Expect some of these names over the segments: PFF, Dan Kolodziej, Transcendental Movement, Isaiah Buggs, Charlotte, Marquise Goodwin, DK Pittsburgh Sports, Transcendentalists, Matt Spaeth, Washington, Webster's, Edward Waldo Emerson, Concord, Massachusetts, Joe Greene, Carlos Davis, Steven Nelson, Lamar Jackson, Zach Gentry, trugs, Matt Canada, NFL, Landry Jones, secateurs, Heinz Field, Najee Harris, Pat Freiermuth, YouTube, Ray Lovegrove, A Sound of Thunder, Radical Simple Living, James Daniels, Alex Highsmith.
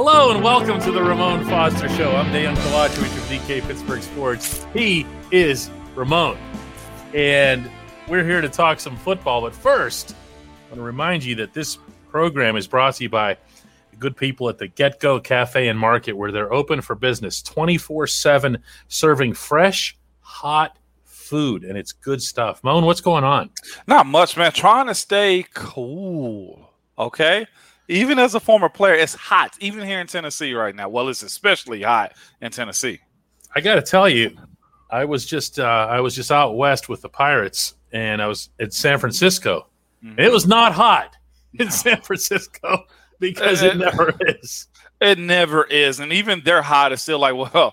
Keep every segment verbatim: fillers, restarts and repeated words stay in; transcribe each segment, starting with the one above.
Hello and welcome to the Ramon Foster Show. I'm Dan Kolodziej from D K Pittsburgh Sports. He is Ramon. And we're here to talk some football. But first, I want to remind you that this program is brought to you by the good people at the GetGo Cafe and Market, where they're open for business twenty-four seven, serving fresh, hot food. And it's good stuff. Moan, what's going on? Not much, man. Trying to stay cool, okay? Even as a former player, it's hot, even here in Tennessee right now. Well, it's especially hot in Tennessee. I got to tell you, I was just uh, I was just out west with the Pirates, and I was in San Francisco. Mm-hmm. It was not hot in no. San Francisco because it, it never is. It never is. And even their hot is still like, well,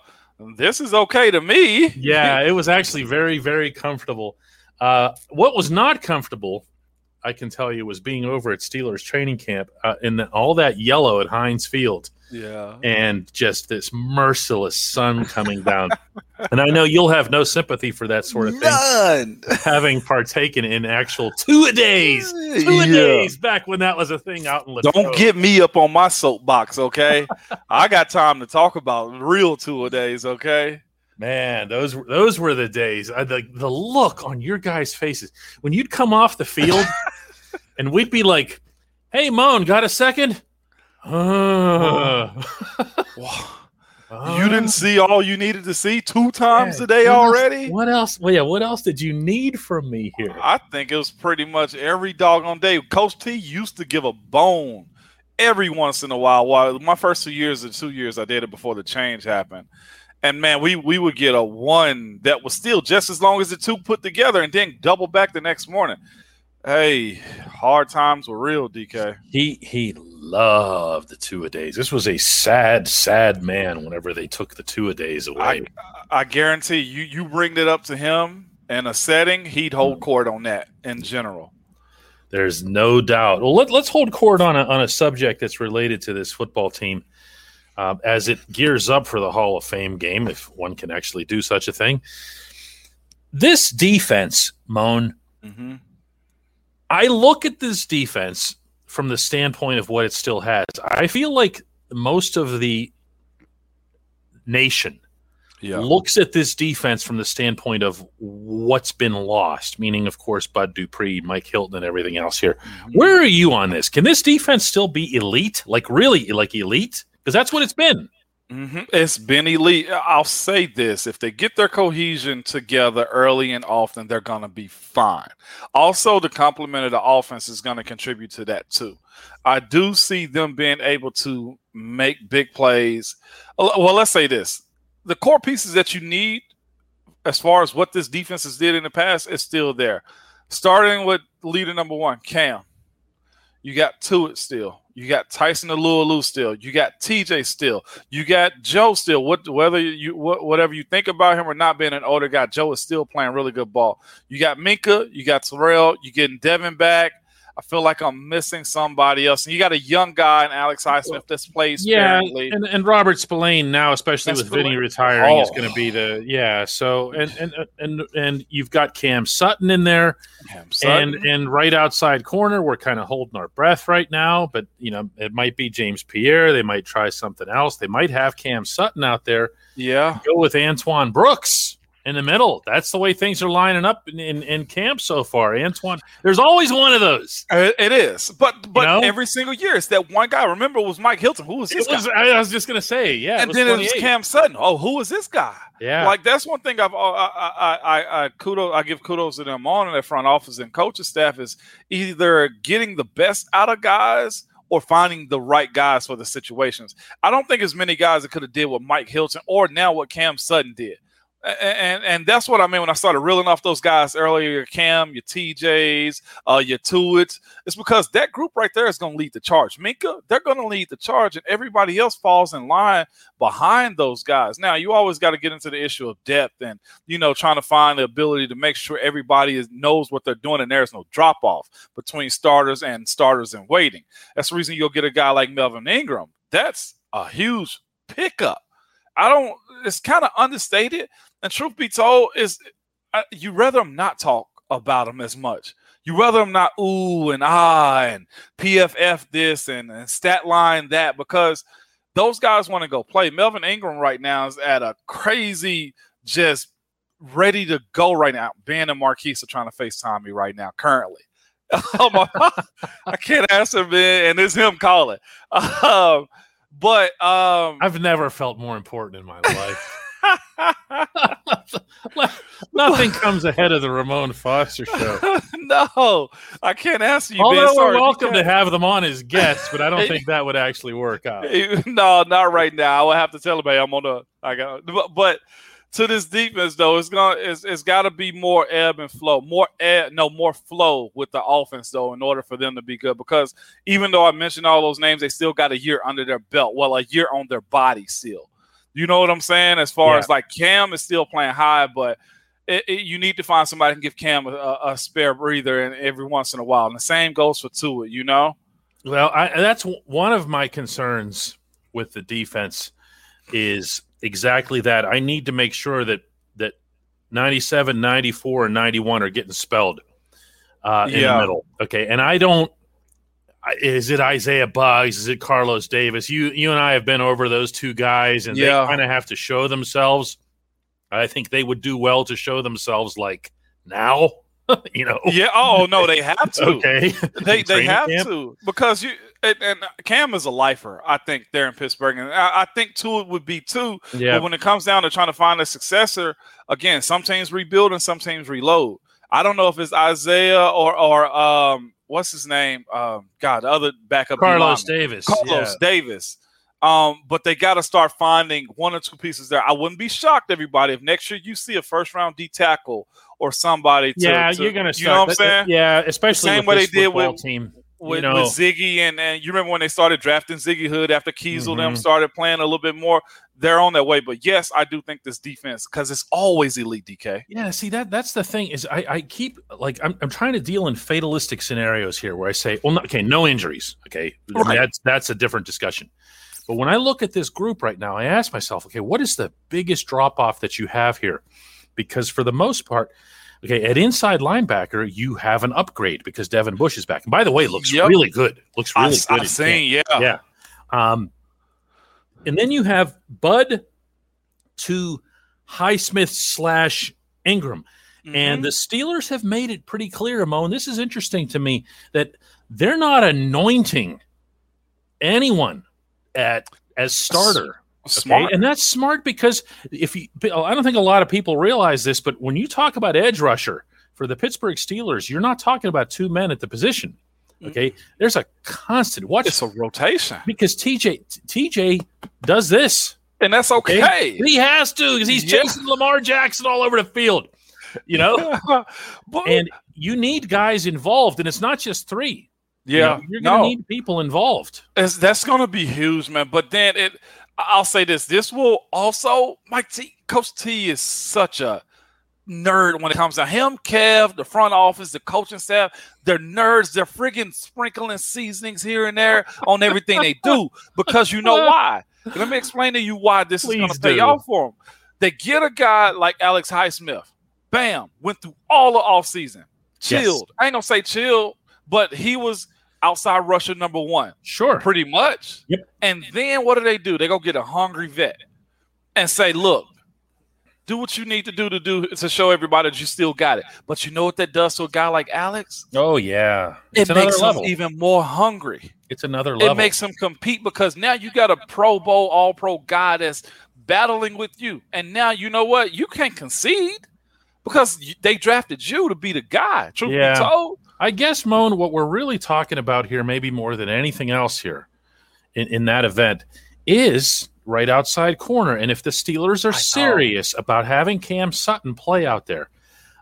this is okay to me. Yeah, it was actually very, very comfortable. Uh, what was not comfortable, I can tell you, was being over at Steelers training camp uh, in the, all that yellow at Heinz Field. Yeah. And just this merciless sun coming down. And I know you'll have no sympathy for that sort of None. thing. Having partaken in actual two-a-days. Two-a-days yeah. back when that was a thing out in Latrobe. Don't get me up on my soapbox, okay? I got time to talk about real two-a-days, okay? Man, those those were the days. I, the, the look on your guys' faces. When you'd come off the field and we'd be like, hey, Moan, got a second? Uh, you didn't see all you needed to see two times yeah, today what already? Else, what else? Well, yeah, what else did you need from me here? I think it was pretty much every doggone day. Coach T used to give a bone every once in a while. While my first two years or two years, I did it before the change happened. And, man, we, we would get a one that was still just as long as the two put together and then double back the next morning. Hey, hard times were real, D K. He he loved the two-a-days. This was a sad, sad man whenever they took the two-a-days away. I, I guarantee you, you bring that up to him in a setting, he'd hold court on that in general. There's no doubt. Well, let, let's hold court on a, on a subject that's related to this football team um, as it gears up for the Hall of Fame game, if one can actually do such a thing. This defense, Moan, mm-hmm. I look at this defense from the standpoint of what it still has. I feel like most of the nation yeah. looks at this defense from the standpoint of what's been lost, meaning, of course, Bud Dupree, Mike Hilton, and everything else here. Where are you on this? Can this defense still be elite, like really like elite? Because that's what it's been. Mm-hmm. It's been elite. I'll say this. If they get their cohesion together early and often, they're going to be fine. Also, the complement of the offense is going to contribute to that too. I do see them being able to make big plays. Well, let's say this. The core pieces that you need as far as what this defense has did in the past is still there. Starting with leader number one, Cam. You got Tuitt still. You got Tyson Alualu still. You got T J still. You got Joe still. What, whether you what, whatever you think about him or not being an older guy, Joe is still playing really good ball. You got Minka. You got Terrell. You're getting Devin back. I feel like I'm missing somebody else. And you got a young guy in Alex Highsmith that's played sparingly. Yeah, and, and Robert Spillane now, especially that's with Spillane. Vinny retiring, oh. is going to be the – yeah. So and, – and, and and you've got Cam Sutton in there. Cam Sutton. And, and right outside corner, we're kind of holding our breath right now. But, you know, it might be James Pierre. They might try something else. They might have Cam Sutton out there. Yeah. Go with Antoine Brooks in the middle. That's the way things are lining up in, in, in camp so far. Antoine, there's always one of those. It is. But but you know? Every single year, it's that one guy. Remember, it was Mike Hilton. Who was this was, guy? I was just going to say, yeah. And it then it was Cam Sutton. Oh, who was this guy? Yeah. Like, that's one thing I've, I, I, I, I, kudos, I give kudos to them on in their front office and coaching staff is either getting the best out of guys or finding the right guys for the situations. I don't think as many guys that could have did what Mike Hilton or now what Cam Sutton did. And and that's what I mean when I started reeling off those guys earlier, your Cam, your T Js, uh, your Tuitts. It's because that group right there is going to lead the charge. Minka, they're going to lead the charge, and everybody else falls in line behind those guys. Now, you always got to get into the issue of depth and, you know, trying to find the ability to make sure everybody is, knows what they're doing and there's no drop-off between starters and starters in waiting. That's the reason you'll get a guy like Melvin Ingram. That's a huge pickup. I don't – it's kind of understated. And truth be told, is uh, you rather them not talk about them as much. You rather them not ooh and ah and P F F this and, and stat line that because those guys want to go play. Melvin Ingram right now is at a crazy, just ready to go right now. Ben and Marquise are trying to FaceTime me right now currently. Oh my, I can't answer, Ben, and it's him calling. Um, but um, I've never felt more important in my life. Nothing comes ahead of the Ramon Foster show. No, I can't ask you. Although Ben, sorry, we're welcome to have them on as guests, but I don't think that would actually work out. No, not right now. I would have to tell everybody I'm on a. I got, but, but to this defense though, it's gonna, it's, it's got to be more ebb and flow, more ebb, no, more flow with the offense though, in order for them to be good. Because even though I mentioned all those names, they still got a year under their belt. Well, a year on their body still. You know what I'm saying? As far yeah. as like Cam is still playing high, but it, it, you need to find somebody who can give Cam a, a spare breather and every once in a while. And the same goes for Tua, you know? Well, I, that's w- one of my concerns with the defense is exactly that. I need to make sure that that ninety-seven, ninety-four, and ninety-one are getting spelled uh, in yeah. the middle. Okay, and I don't Is it Isaiah Bugs? Is it Carlos Davis? You you and I have been over those two guys, and yeah. they kind of have to show themselves. I think they would do well to show themselves like now, you know. Yeah. Oh no, they have to. Okay. They they have camp. to because you and, and Cam is a lifer. I think there in Pittsburgh, and I, I think Tua would be too. Yeah. But when it comes down to trying to find a successor, again, some teams rebuild and some teams reload. I don't know if it's Isaiah or or um. What's his name? Um, God, the other backup. Carlos Davis. Carlos yeah. Davis. Um, but they got to start finding one or two pieces there. I wouldn't be shocked, everybody, if next year you see a first-round D tackle or somebody. To, yeah, to, you're going to start. You know what I'm saying? Yeah, especially the same with way this they did with, team, with, you know. with Ziggy. And, and you remember when they started drafting Ziggy Hood after Kiesel mm-hmm. them started playing a little bit more. They're on their way. But, yes, I do think this defense, because it's always elite, D K. Yeah, see, that that's the thing is I, I keep, like, I'm I'm trying to deal in fatalistic scenarios here where I say, well, no, okay, no injuries, okay? Right. That's, that's a different discussion. But when I look at this group right now, I ask myself, okay, what is the biggest drop-off that you have here? Because for the most part, okay, at inside linebacker, you have an upgrade because Devin Bush is back. And by the way, looks yep. really good. Looks really I, good. I've seen, yeah. Yeah. Um, And then you have Bud to Highsmith slash Ingram. Mm-hmm. And the Steelers have made it pretty clear, Mo, and this is interesting to me, that they're not anointing anyone at as starter. That's okay? Smart. And that's smart because if you, I don't think a lot of people realize this, but when you talk about edge rusher for the Pittsburgh Steelers, you're not talking about two men at the position. Okay, there's a constant watch. It's a rotation because T J T J does this, and that's okay. okay? He has to because he's yeah. chasing Lamar Jackson all over the field, you know. but, and you need guys involved, and it's not just three. Yeah, you know, you're going to no. need people involved. It's, that's going to be huge, man. But then it, I'll say this: this will also Mike T. Coach T is such a nerd when it comes to him, Kev, the front office, the coaching staff, they're nerds. They're friggin' sprinkling seasonings here and there on everything they do because you know why. Let me explain to you why this Please is going to pay off for them. They get a guy like Alex Highsmith. Bam, went through all the offseason. Chilled. Yes. I ain't going to say chill, but he was outside rusher number one. Sure. Pretty much. Yep. And then what do they do? They go get a hungry vet and say, look, do what you need to do to do to show everybody that you still got it. But you know what that does to a guy like Alex? Oh, yeah. It's it makes level. him even more hungry. It's another level. It makes him compete because now you got a Pro Bowl, All-Pro guy that's battling with you. And now you know what? You can't concede because they drafted you to be the guy. Truth yeah. be told. I guess, Moan, what we're really talking about here, maybe more than anything else here in, in that event, is – right outside corner. And if the Steelers are serious about having Cam Sutton play out there,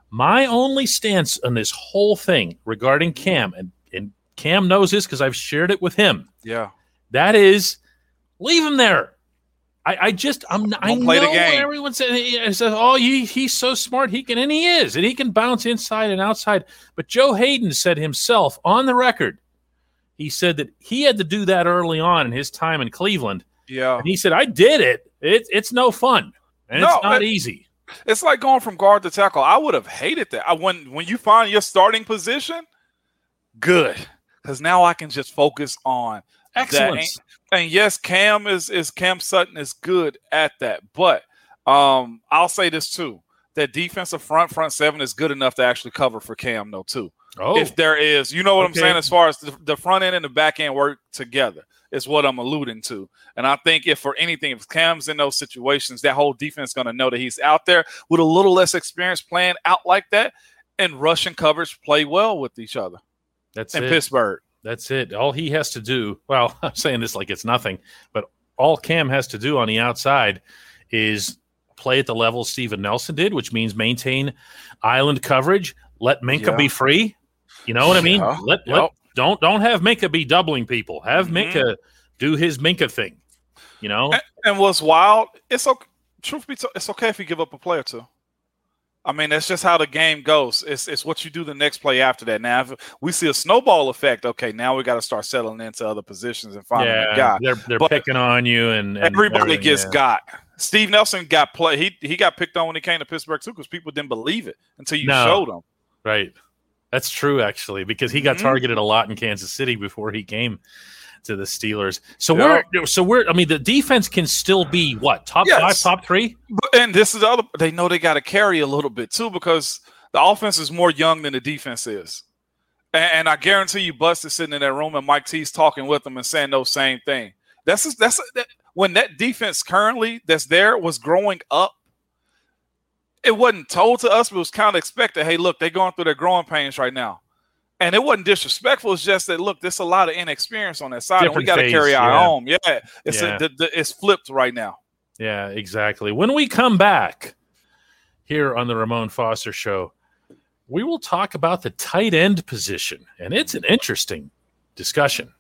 my only stance on this whole thing regarding Cam, and, and Cam knows this because I've shared it with him. Yeah. That is, leave him there. I, I just, I'm not, I know play the game. Everyone says, oh, he, he's so smart. He can, and he is, and he can bounce inside and outside. But Joe Hayden said himself on the record, he said that he had to do that early on in his time in Cleveland. Yeah, and he said, I did it. It it's no fun, and no, it's not it, easy. It's like going from guard to tackle. I would have hated that. I when when you find your starting position, good, because now I can just focus on Excellence. That, and, and yes, Cam is is Cam Sutton is good at that. But um, I'll say this too: that defensive front front seven is good enough to actually cover for Cam, though, too. Oh. If there is, you know what okay. I'm saying, as far as the, the front end and the back end work together is what I'm alluding to. And I think if for anything, if Cam's in those situations, that whole defense is going to know that he's out there with a little less experience playing out like that, and rush and coverage play well with each other. That's and it. Pittsburgh. That's it. All he has to do, well, I'm saying this like it's nothing, but all Cam has to do on the outside is play at the level Steven Nelson did, which means maintain island coverage, let Minka yeah. be free. You know what I mean? Yeah. Let, yep. let don't don't have Minka be doubling people. Have mm-hmm. Minka do his Minka thing. You know. And, and what's wild? It's okay. Truth be told, it's okay if you give up a play or two. I mean, that's just how the game goes. It's it's what you do the next play after that. Now, if we see a snowball effect, okay, now we got to start settling into other positions and finding yeah, a guy. They're they're but picking on you, and, and everybody gets yeah. got. Steve Nelson got play. He he got picked on when he came to Pittsburgh too, because people didn't believe it until you no. showed them. Right. That's true, actually, because he got mm-hmm. targeted a lot in Kansas City before he came to the Steelers. So yep. we're so we're I mean, the defense can still be what, top yes. five, top three? And this is the other, they know they gotta carry a little bit too, because the offense is more young than the defense is. And, and I guarantee you Bust is sitting in that room and Mike T's talking with them and saying those same thing. That's just, that's that, when that defense currently that's there was growing up, it wasn't told to us, but it was kind of expected. Hey, look, they're going through their growing pains right now. And it wasn't disrespectful. It's just that, look, there's a lot of inexperience on that side. Different and we got to carry our yeah. own. Yeah, it's yeah. A, the, the, it's flipped right now. Yeah, exactly. When we come back here on the Ramon Foster Show, we will talk about the tight end position. And it's an interesting discussion.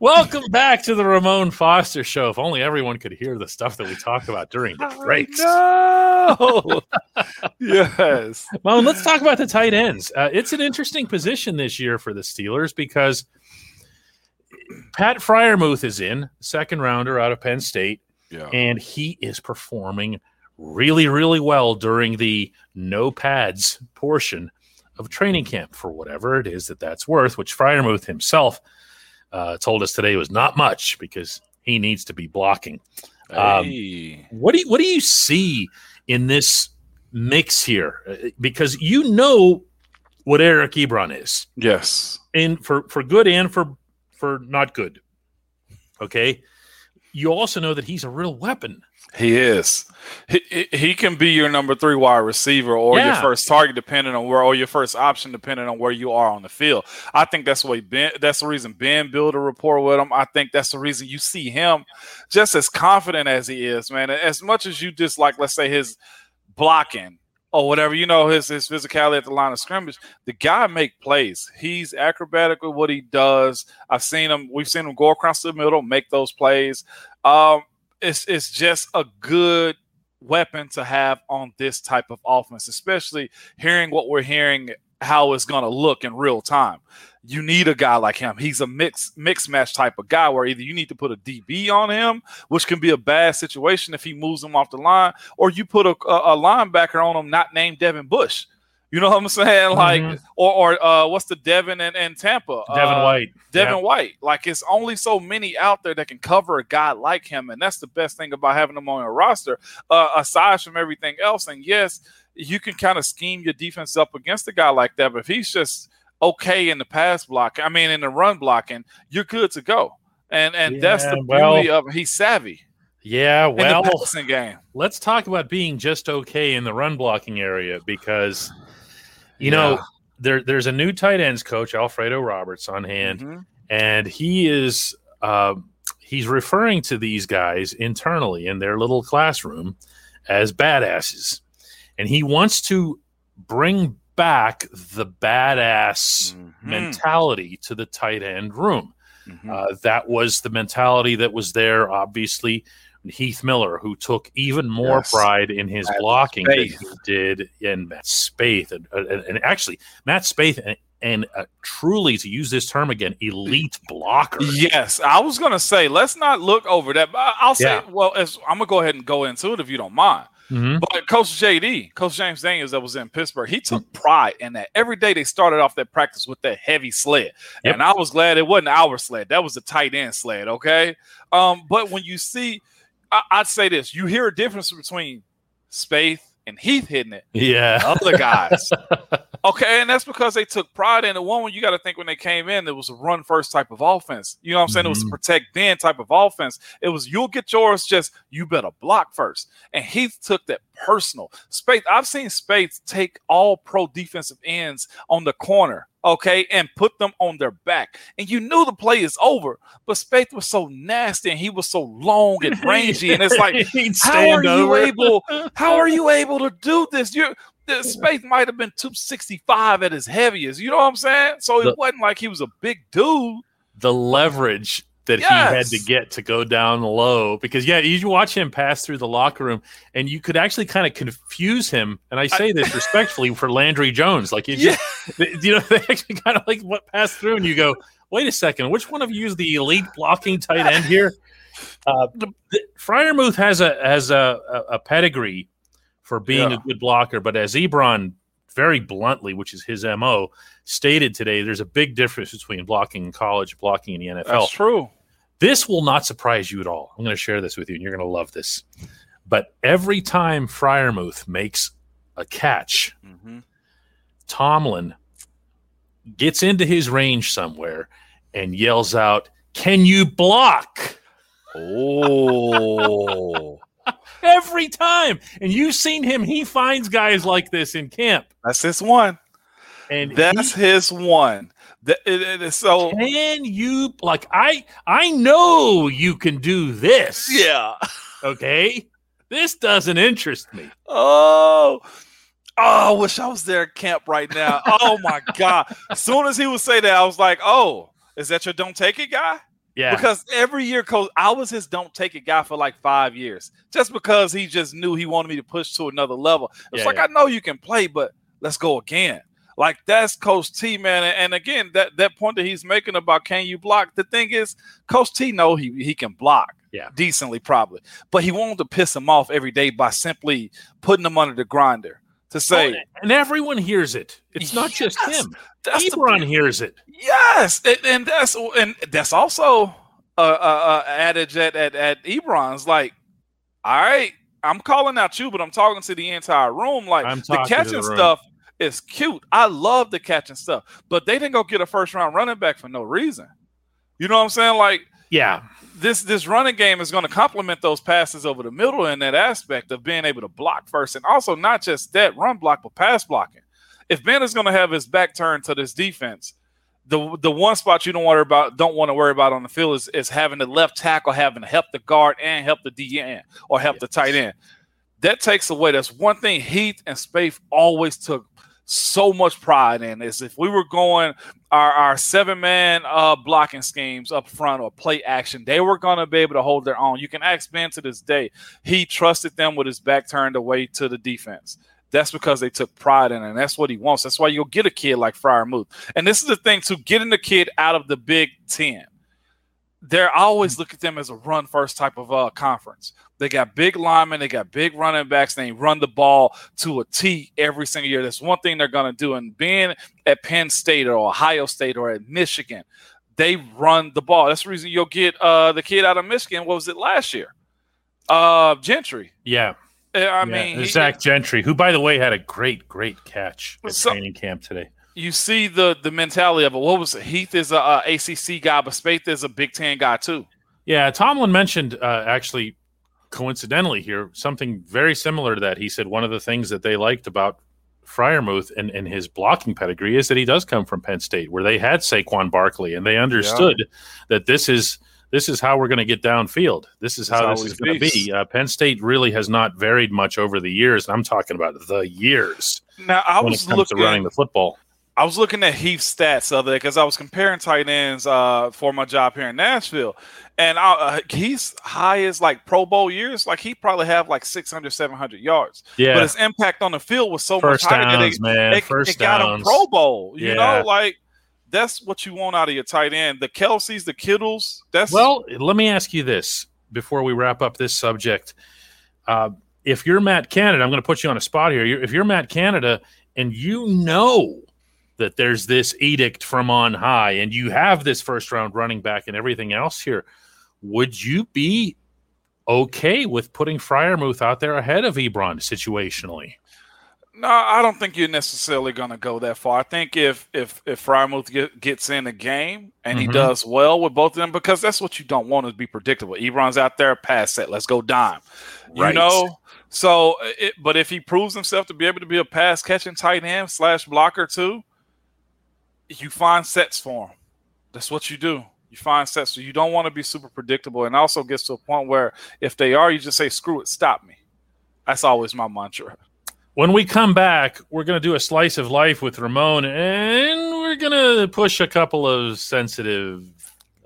Welcome back to the Ramon Foster Show. If only everyone could hear the stuff that we talk about during the breaks. Oh, no. Yes. Well, let's talk about the tight ends. Uh, it's an interesting position this year for the Steelers because Pat Freiermuth is in, second rounder out of Penn State, yeah. and he is performing really, really well during the no pads portion of training camp for whatever it is that that's worth, which Freiermuth himself Uh, told us today was not much because he needs to be blocking. Um, hey. What do you, what do you see in this mix here? Because you know what Eric Ebron is, yes, and for, for good and for for not good. Okay, you also know that he's a real weapon. He is. He he can be your number three wide receiver or yeah. your first target, depending on where, or your first option, depending on where you are on the field. I think that's the way Ben. That's the reason Ben built a rapport with him. I think that's the reason you see him just as confident as he is, man. As much as you dislike, let's say his blocking or whatever, you know, his his physicality at the line of scrimmage. The guy make plays. He's acrobatic with what he does. I've seen him. We've seen him go across the middle, make those plays. Um, It's it's just a good weapon to have on this type of offense, especially hearing what we're hearing, how it's going to look in real time. You need a guy like him. He's a mix, mix match type of guy where either you need to put a D B on him, which can be a bad situation if he moves him off the line, or you put a, a linebacker on him not named Devin Bush. You know what I'm saying? Like, mm-hmm. or, or uh, what's the Devin and, and Tampa? Devin uh, White. Devin yeah. White. Like, it's only so many out there that can cover a guy like him, and that's the best thing about having him on your roster, uh, aside from everything else. And, yes, you can kind of scheme your defense up against a guy like that, but if he's just okay in the pass block, I mean, in the run blocking, you're good to go. And and yeah, that's the well, beauty of him. He's savvy. Yeah, well, in the passing game. Let's talk about being just okay in the run blocking area because – You know, yeah. there there's a new tight ends coach, Alfredo Roberts, on hand, mm-hmm. and he is uh, he's referring to these guys internally in their little classroom as badasses, and he wants to bring back the badass mm-hmm. mentality to the tight end room. Mm-hmm. Uh, that was the mentality that was there, obviously. Heath Miller, who took even more yes. pride in his Matt blocking Spaeth. than he did in Matt Spaeth. And, and, and actually, Matt Spaeth, and, and uh, truly, to use this term again, elite blocker. Yes, I was going to say, let's not look over that. But I'll say, yeah. well, as, I'm going to go ahead and go into it if you don't mind. Mm-hmm. But Coach J D, Coach James Daniels that was in Pittsburgh, he took pride in that. Every day they started off that practice with that heavy sled. Yep. And I was glad it wasn't our sled. That was a tight end sled, okay? Um, but when you see, I, I'd say this, you hear a difference between Spaeth and Heath hitting it. Yeah. Other guys. Okay, and that's because they took pride in it. One, when you got to think when they came in, it was a run-first type of offense. You know what I'm saying? Mm-hmm. It was a protect-then type of offense. It was you'll get yours, just you better block first. And Heath took that personal. Spaeth, I've seen Spaeth take all pro defensive ends on the corner, okay, and put them on their back. And you knew the play is over, but Spaeth was so nasty and he was so long and rangy. And it's like, how are over. you able, how are you able to do this? You're Spaeth might have been two sixty-five at his heaviest. You know what I'm saying? So it the, wasn't like he was a big dude. The leverage that yes. he had to get to go down low. Because, yeah, you watch him pass through the locker room, and you could actually kind of confuse him. And I say I, this respectfully for Landry Jones. Like, it yeah. just, you know, they actually kind of like what passed through, and you go, wait a second, which one of you is the elite blocking tight end here? Uh, the, the, Freiermuth has a has a, a, a pedigree for being yeah. a good blocker. But as Ebron very bluntly, which is his M O, stated today, there's a big difference between blocking in college and blocking in the N F L. That's true. This will not surprise you at all. I'm going to share this with you, and you're going to love this. But every time Freiermuth makes a catch, mm-hmm. Tomlin gets into his range somewhere and yells out, "Can you block?" Oh, every time. And you've seen him. He finds guys like this in camp. That's his one. And that's he, his one. That, it, it is so can you like I I know you can do this. Yeah. Okay. This doesn't interest me. Oh, oh, I wish I was there at camp right now. Oh my God. As soon as he would say that, I was like, oh, is that your don't take it guy? Yeah. Because every year, Coach, I was his don't take it guy for like five years just because he just knew he wanted me to push to another level. It's yeah, like, yeah. I know you can play, but let's go again. Like, that's Coach T, man. And again, that, that point that he's making about can you block, the thing is, Coach T know he, he can block yeah. decently probably, but he wanted to piss him off every day by simply putting him under the grinder. To say, oh, and everyone hears it. It's not yes, just him. Ebron hears it. Yes, and, and that's and that's also uh, uh, uh, adage at, at at Ebron's. Like, all right, I'm calling out you, but I'm talking to the entire room. Like the catching the stuff is cute. I love the catching stuff, but they didn't go get a first round running back for no reason. You know what I'm saying? Like, yeah. This this running game is going to complement those passes over the middle in that aspect of being able to block first. And also not just that run block, but pass blocking. If Ben is going to have his back turned to this defense, the the one spot you don't worry about, don't want to worry about on the field is, is having the left tackle, having to help the guard and help the D N or help yes. the tight end. That takes away. That's one thing Heath and Spaeth always took so much pride in is if we were going our, our seven-man uh, blocking schemes up front or play action, they were going to be able to hold their own. You can ask Ben to this day. He trusted them with his back turned away to the defense. That's because they took pride in it, and that's what he wants. That's why you'll get a kid like Freiermuth. And this is the thing, too, getting the kid out of the Big Ten. They're I always look at them as a run-first type of uh, conference. They got big linemen. They got big running backs. They run the ball to a T every single year. That's one thing they're going to do. And being at Penn State or Ohio State or at Michigan, they run the ball. That's the reason you'll get uh, the kid out of Michigan. What was it last year? Uh, Gentry. Yeah. I yeah. mean. Zach he, Gentry, who, by the way, had a great, great catch at so, training camp today. You see the the mentality of it. What was it? Heath is a, a A C C guy, but Spaeth is a Big Ten guy too. Yeah, Tomlin mentioned uh, actually coincidentally here something very similar to that. He said one of the things that they liked about Freiermuth and, and his blocking pedigree is that he does come from Penn State, where they had Saquon Barkley, and they understood yeah. that this is this is how we're going to get downfield. This is how it's this is going to be. Uh, Penn State really has not varied much over the years, and I'm talking about the years. Now I when was it comes looking to running the football. I was looking at Heath's stats the other day because I was comparing tight ends uh, for my job here in Nashville, and I, uh, he's high as like Pro Bowl years. Like he probably have like six hundred, seven hundred yards. Yeah. But his impact on the field was so First much higher downs, that they, man. they, First they got him Pro Bowl. You yeah. know, like that's what you want out of your tight end. The Kelseys, the Kittles. That's well. Let me ask you this before we wrap up this subject. Uh, if you're Matt Canada, I'm going to put you on a spot here. If you're Matt Canada and you know that there's this edict from on high and you have this first-round running back and everything else here, would you be okay with putting Freiermuth out there ahead of Ebron situationally? No, I don't think you're necessarily going to go that far. I think if if if Freiermuth get, gets in a game and mm-hmm. he does well with both of them, because that's what you don't want to be predictable. Ebron's out there, pass set, let's go dime. Right. You know? So, it, but if he proves himself to be able to be a pass catching tight end slash blocker too, you find sets for him. That's what you do. You find sets. So you don't want to be super predictable. And also gets to a point where if they are, you just say, screw it, stop me. That's always my mantra. When we come back, we're going to do a slice of life with Ramon, and we're going to push a couple of sensitive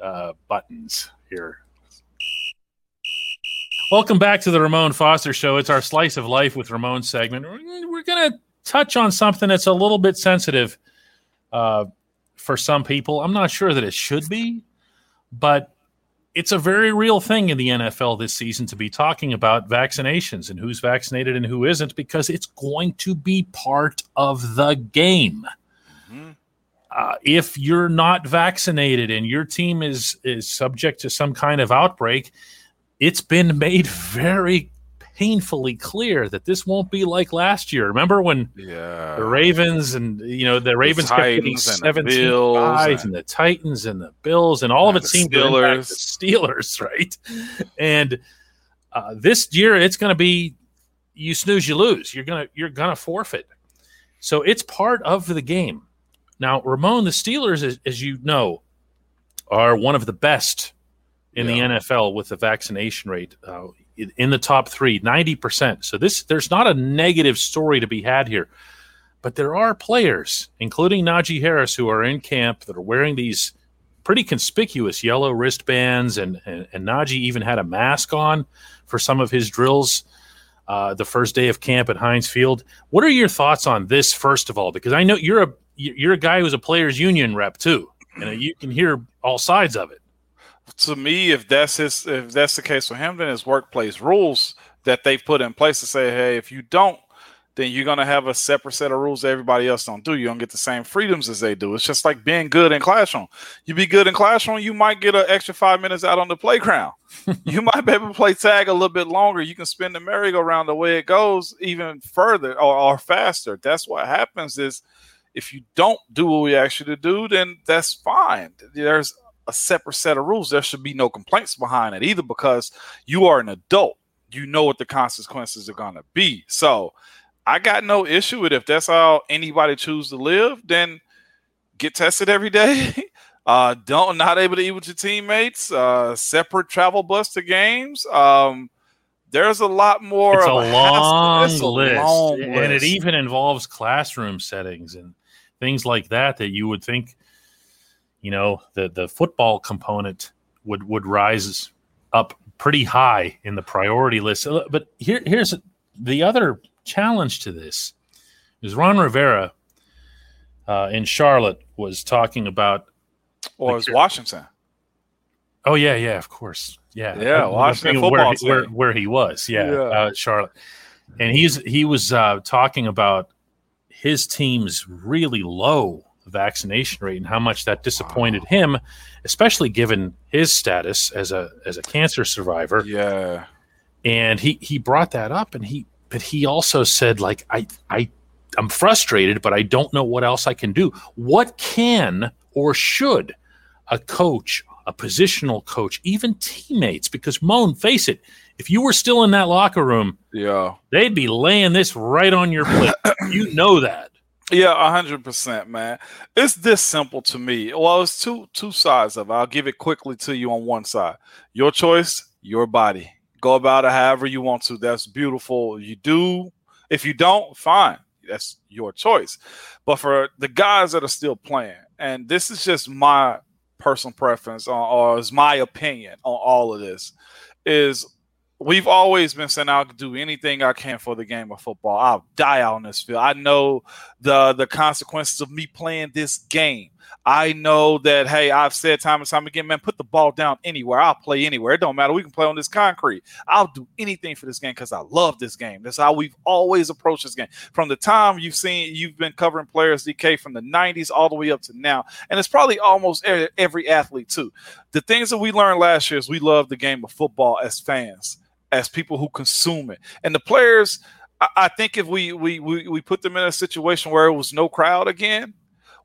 uh, buttons here. Welcome back to the Ramon Foster Show. It's our slice of life with Ramon segment. We're going to touch on something that's a little bit sensitive uh, for some people. I'm not sure that it should be, but it's a very real thing in the N F L this season to be talking about vaccinations and who's vaccinated and who isn't, because it's going to be part of the game. Mm-hmm. Uh, if you're not vaccinated and your team is, is subject to some kind of outbreak, it's been made very painfully clear that this won't be like last year. Remember when yeah. the Ravens and, you know, the Ravens the kept getting seventeen buys, and the Titans and the Bills and all of it seemed to impact the Steelers, right? And uh, this year it's going to be you snooze, you lose. You're gonna you're gonna forfeit. So it's part of the game. Now, Ramon, the Steelers, as, as you know, are one of the best in yeah. the N F L with the vaccination rate. Uh, in the top three, ninety percent. So this there's not a negative story to be had here. But there are players, including Najee Harris, who are in camp that are wearing these pretty conspicuous yellow wristbands, and, and, and Najee even had a mask on for some of his drills uh, the first day of camp at Heinz Field. What are your thoughts on this, first of all? Because I know you're a, you're a guy who's a players' union rep, too, and you can hear all sides of it. To me, if that's his, if that's the case for him, then it's workplace rules that they've put in place to say, hey, if you don't, then you're going to have a separate set of rules that everybody else don't do. You don't get the same freedoms as they do. It's just like being good in classroom. You be good in classroom, you might get an extra five minutes out on the playground. You might be able to play tag a little bit longer. You can spin the merry-go-round the way it goes even further or, or faster. That's what happens is if you don't do what we ask you to do, then that's fine. There's a separate set of rules. There should be no complaints behind it either, because you are an adult. You know what the consequences are going to be. So I got no issue with it. If that's how anybody chooses to live, then get tested every day. Uh, don't not able to eat with your teammates, uh, separate travel bus to games. Um, there's a lot more. It's a, long, it's a list. long list. And it even involves classroom settings and things like that, that you would think, you know, the, the football component would, would rise up pretty high in the priority list. But here, here's the other challenge to this is Ron Rivera uh, in Charlotte was talking about. Or it's Washington. Oh, yeah, yeah, of course. Yeah. Yeah, Washington football where, where, where he was. Yeah, yeah. Uh, Charlotte. And he's he was uh, talking about his team's really low vaccination rate and how much that disappointed wow. him, especially given his status as a as a cancer survivor. Yeah. And he he brought that up, and he but he also said, like, I I I'm frustrated, but I don't know what else I can do. What can or should a coach, a positional coach, even teammates, because Moan, face it, if you were still in that locker room, yeah, they'd be laying this right on your plate. You know that. Yeah, one hundred percent, man. It's this simple to me. Well, it's two two sides of it. I'll give it quickly to you on one side. Your choice, your body. Go about it however you want to. That's beautiful. You do. If you don't, fine. That's your choice. But for the guys that are still playing, and this is just my personal preference or, or is my opinion on all of this, is we've always been saying I'll do anything I can for the game of football. I'll die out on this field. I know the the consequences of me playing this game. I know that, hey, I've said time and time again, man, put the ball down anywhere. I'll play anywhere. It don't matter. We can play on this concrete. I'll do anything for this game because I love this game. That's how we've always approached this game. From the time you've seen, you've been covering players, D K, from the nineties all the way up to now. And it's probably almost every athlete too. The things that we learned last year is we love the game of football as fans, as people who consume it. And the players, I, I think if we, we we we put them in a situation where it was no crowd again,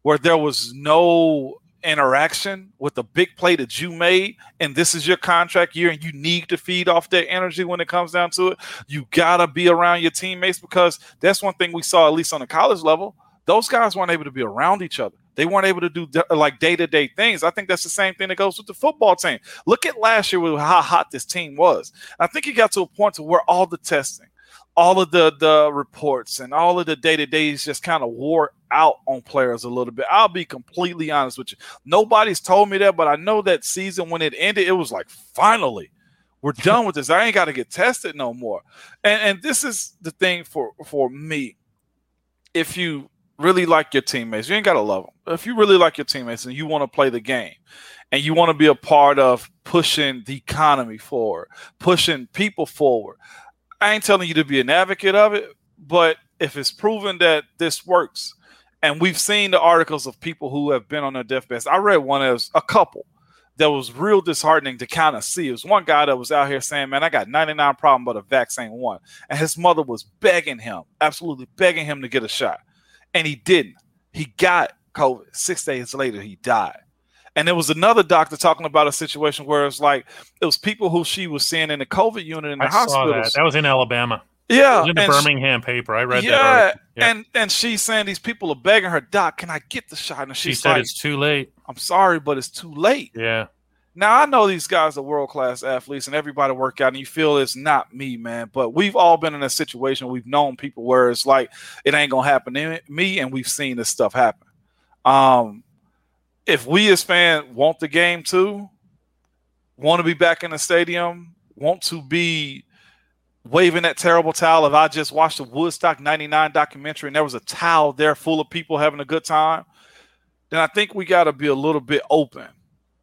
where there was no interaction with the big play that you made, and this is your contract year, and you need to feed off that energy when it comes down to it. You gotta be around your teammates, because that's one thing we saw, at least on the college level. Those guys weren't able to be around each other. They weren't able to do like day-to-day things. I think that's the same thing that goes with the football team. Look at last year with how hot this team was. I think it got to a point to where all the testing, all of the, the reports, and all of the day-to-days just kind of wore out on players a little bit. I'll be completely honest with you. Nobody's told me that, but I know that season when it ended, it was like, finally, we're done with this. I ain't got to get tested no more. And, and this is the thing for, for me. If you really like your teammates, you ain't got to love them. If you really like your teammates and you want to play the game and you want to be a part of pushing the economy forward, pushing people forward, I ain't telling you to be an advocate of it, but if it's proven that this works, and we've seen the articles of people who have been on their deathbeds. I read one as a couple that was real disheartening to kind of see. It was one guy that was out here saying, man, I got ninety-nine problems, but a vaccine one. And his mother was begging him, absolutely begging him to get a shot. And he didn't. He got COVID. Six days later, he died. And there was another doctor talking about a situation where it's like it was people who she was seeing in the COVID unit in the hospital. That. that was in Alabama. Yeah. It was in the Birmingham she, paper. I read yeah, that. Yeah. And and she's saying these people are begging her, Doc, can I get the shot? And she's she said, like, it's too late. I'm sorry, but it's too late. Yeah. Now, I know these guys are world-class athletes and everybody work out and you feel it's not me, man. But we've all been in a situation. We've known people where it's like it ain't going to happen to me, and we've seen this stuff happen. Um, if we as fans want the game too, want to be back in the stadium, want to be waving that terrible towel of I just watched the Woodstock ninety-nine documentary and there was a towel there full of people having a good time, then I think we got to be a little bit open.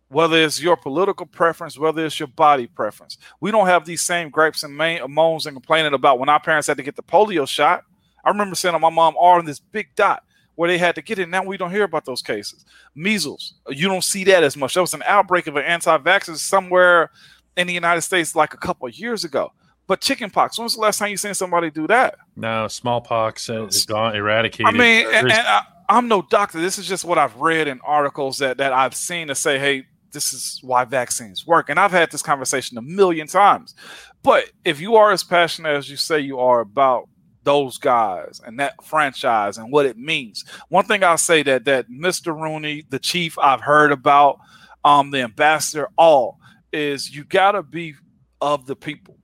Whether it's your political preference, whether it's your body preference. We don't have these same gripes and moans and complaining about when our parents had to get the polio shot. I remember saying to my mom, "Are in this big dot where they had to get it." Now we don't hear about those cases. Measles, you don't see that as much. There was an outbreak of an anti-vaxxer somewhere in the United States like a couple of years ago. But chickenpox, when was the last time you seen somebody do that? No, smallpox is gone, eradicated. I mean, and, and I, I'm no doctor. This is just what I've read in articles that, that I've seen to say, hey, this is why vaccines work. And I've had this conversation a million times. But if you are as passionate as you say you are about those guys and that franchise and what it means, one thing I'll say that that Mister Rooney, the chief I've heard about, um, the ambassador, all, is you got to be of the people.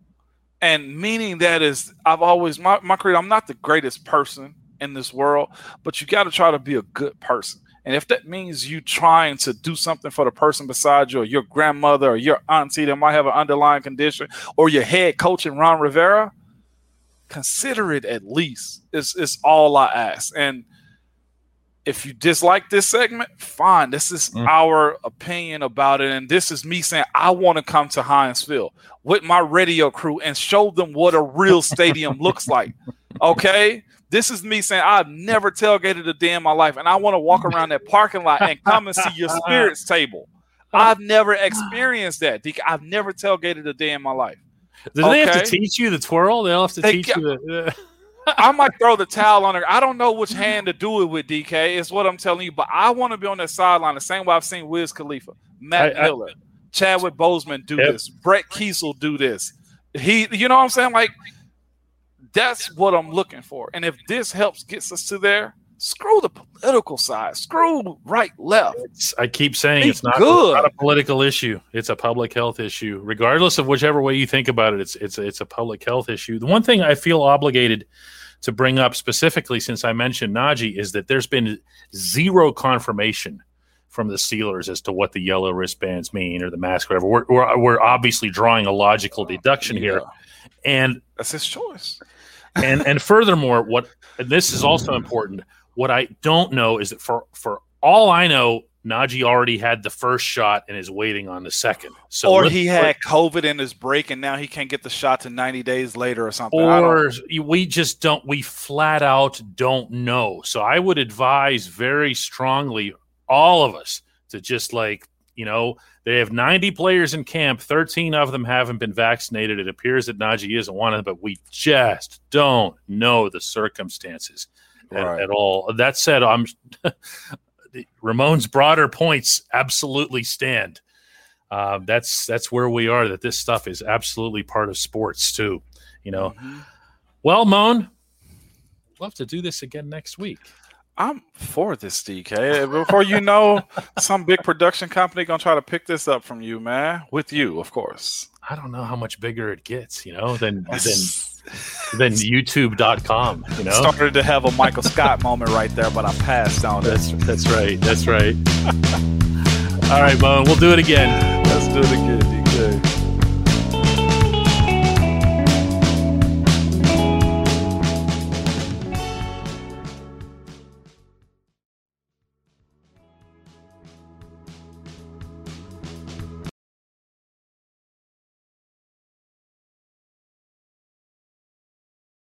And meaning that is I've always, my, my creed, I'm not the greatest person in this world, but you got to try to be a good person. And if that means you trying to do something for the person beside you or your grandmother or your auntie that might have an underlying condition or your head coach in Ron Rivera, consider it at least. It's, it's all I ask. And if you dislike this segment, fine. This is mm. our opinion about it. And this is me saying I want to come to Heinz Field with my radio crew and show them what a real stadium looks like. Okay? This is me saying I've never tailgated a day in my life, and I want to walk around that parking lot and come and see your spirits table. I've never experienced that. I've never tailgated a day in my life. Do okay? they have to teach you the twirl? They'll have to they teach ca- you the – I might throw the towel on her. I don't know which hand to do it with, D K. It's what I'm telling you, but I want to be on that sideline the same way I've seen Wiz Khalifa, Matt I, Miller, I, Chadwick Boseman do yep. this, Brett Kiesel do this. He, you know what I'm saying? Like, that's what I'm looking for. And if this helps gets us to there, screw the political side. Screw right, left. It's, I keep saying it's, it's, not, good. it's not a political issue. It's a public health issue. Regardless of whichever way you think about it, it's it's it's a public health issue. The one thing I feel obligated to bring up specifically since I mentioned Najee is that there's been zero confirmation from the Steelers as to what the yellow wristbands mean or the mask, whatever. We're we're, we're obviously drawing a logical deduction yeah. here, and that's his choice. and and furthermore, what and this is also important. What I don't know is that for for all I know, Najee already had the first shot and is waiting on the second. So or he had COVID in his break and now he can't get the shot to ninety days later or something. Or we just don't, we flat out don't know. So I would advise very strongly all of us to just like, you know, they have ninety players in camp. thirteen of them haven't been vaccinated. It appears that Najee isn't one of them, but we just don't know the circumstances right. at, at all. That said, I'm... Ramon's broader points absolutely stand. Uh, that's that's where we are, that this stuff is absolutely part of sports too. You know, mm-hmm. Well, Moan, love to do this again next week. I'm for this, D K. Before you know, some big production company going to try to pick this up from you, man, with you, of course. I don't know how much bigger it gets, you know, than than than YouTube dot com, you know. Started to have a Michael Scott moment right there, but I passed on it. That's, that's right. That's right. All right, Mo, we'll do it again. Let's do it again.